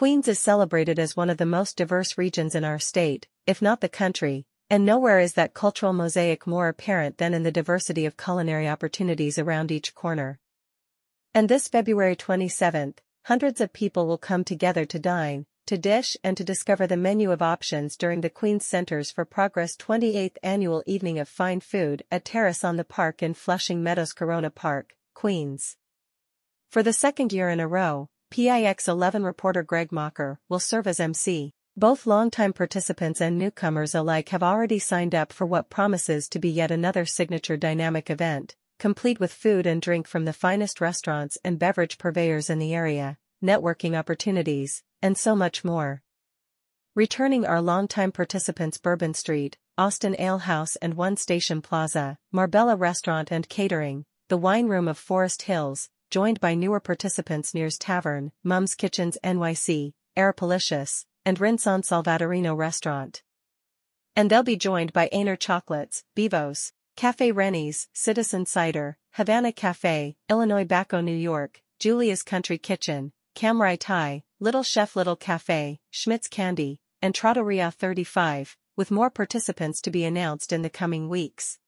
Queens is celebrated as one of the most diverse regions in our state, if not the country, and nowhere is that cultural mosaic more apparent than in the diversity of culinary opportunities around each corner. And this February 27th, hundreds of people will come together to dine, to dish and to discover the menu of options during the Queens Centers for Progress 28th Annual Evening of Fine Food at Terrace on the Park in Flushing Meadows Corona Park, Queens. For the second year in a row, PIX 11 reporter Greg Mocker will serve as MC. Both longtime participants and newcomers alike have already signed up for what promises to be yet another signature dynamic event, complete with food and drink from the finest restaurants and beverage purveyors in the area, networking opportunities, and so much more. Returning are longtime participants Bourbon Street, Austin Ale House and One Station Plaza, Marbella Restaurant and Catering, the Wine Room of Forest Hills, joined by newer participants Nears Tavern, Mums Kitchens NYC, Air Palicious, and Rinse On Salvatorino Restaurant. And they'll be joined by Aner Chocolates, Bevos, Café Rennies, Citizen Cider, Havana Café, Illinois-Baco New York, Julia's Country Kitchen, Camry Thai, Little Chef Little Café, Schmidt's Candy, and Trotteria 35, with more participants to be announced in the coming weeks.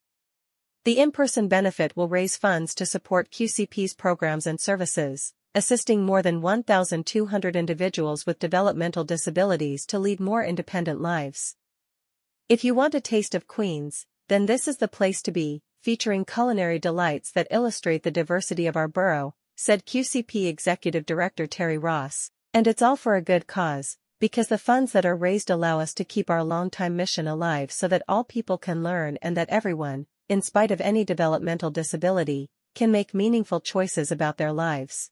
The in-person benefit will raise funds to support QCP's programs and services, assisting more than 1,200 individuals with developmental disabilities to lead more independent lives. If you want a taste of Queens, then this is the place to be, featuring culinary delights that illustrate the diversity of our borough, said QCP Executive Director Terry Ross. And it's all for a good cause, because the funds that are raised allow us to keep our longtime mission alive so that all people can learn and that everyone, in spite of any developmental disability, can make meaningful choices about their lives.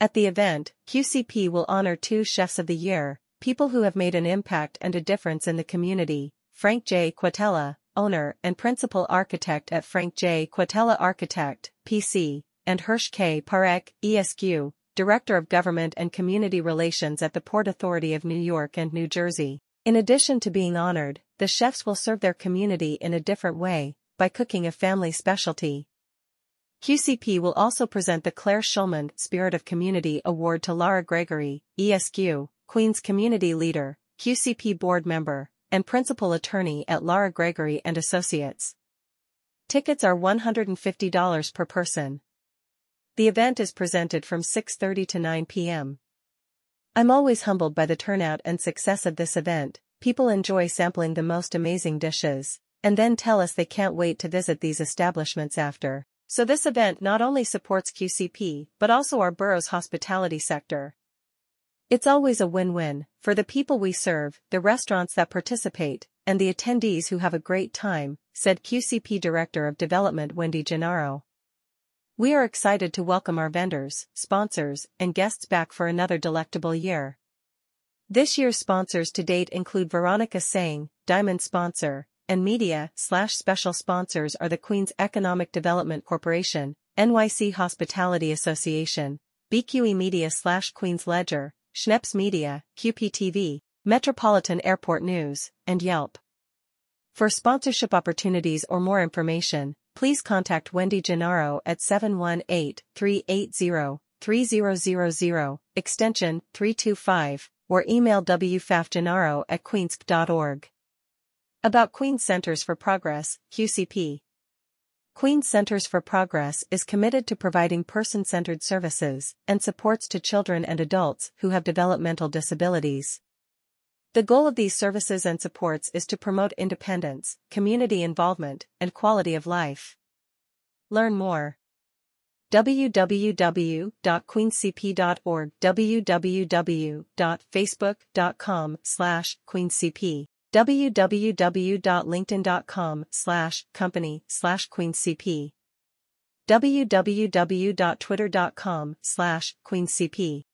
At the event, QCP will honor two chefs of the year, people who have made an impact and a difference in the community, Frank J. Quatella, owner and principal architect at Frank J. Quatella Architect, PC, and Hirsch K. Parekh, ESQ, Director of Government and Community Relations at the Port Authority of New York and New Jersey. In addition to being honored, the chefs will serve their community in a different way, by cooking a family specialty. QCP will also present the Claire Schulman Spirit of Community Award to Laura Gregory, ESQ, Queens Community Leader, QCP Board Member, and Principal Attorney at Laura Gregory and Associates. Tickets are $150 per person. The event is presented from 6:30 to 9 p.m. I'm always humbled by the turnout and success of this event. People enjoy sampling the most amazing dishes, and then tell us they can't wait to visit these establishments after. So this event not only supports QCP, but also our borough's hospitality sector. It's always a win-win, for the people we serve, the restaurants that participate, and the attendees who have a great time, said QCP Director of Development Wendy Genaro. We are excited to welcome our vendors, sponsors, and guests back for another delectable year. This year's sponsors to date include Veronica Sang, Diamond Sponsor, and media/special sponsors are the Queens Economic Development Corporation, NYC Hospitality Association, BQE Media/Queens Ledger, Schneps Media, QPTV, Metropolitan Airport News, and Yelp. For sponsorship opportunities or more information, please contact Wendy Genaro at 718-380-3000, extension 325, or email wfafgenaro@queensc.org. About Queens Centers for Progress, QCP. Queens Centers for Progress is committed to providing person-centered services and supports to children and adults who have developmental disabilities. The goal of these services and supports is to promote independence, community involvement, and quality of life. Learn more. www.queenscp.org, www.facebook.com/queenscp. www.linkedin.com/company/QueensCP. www.twitter.com/QueensCP.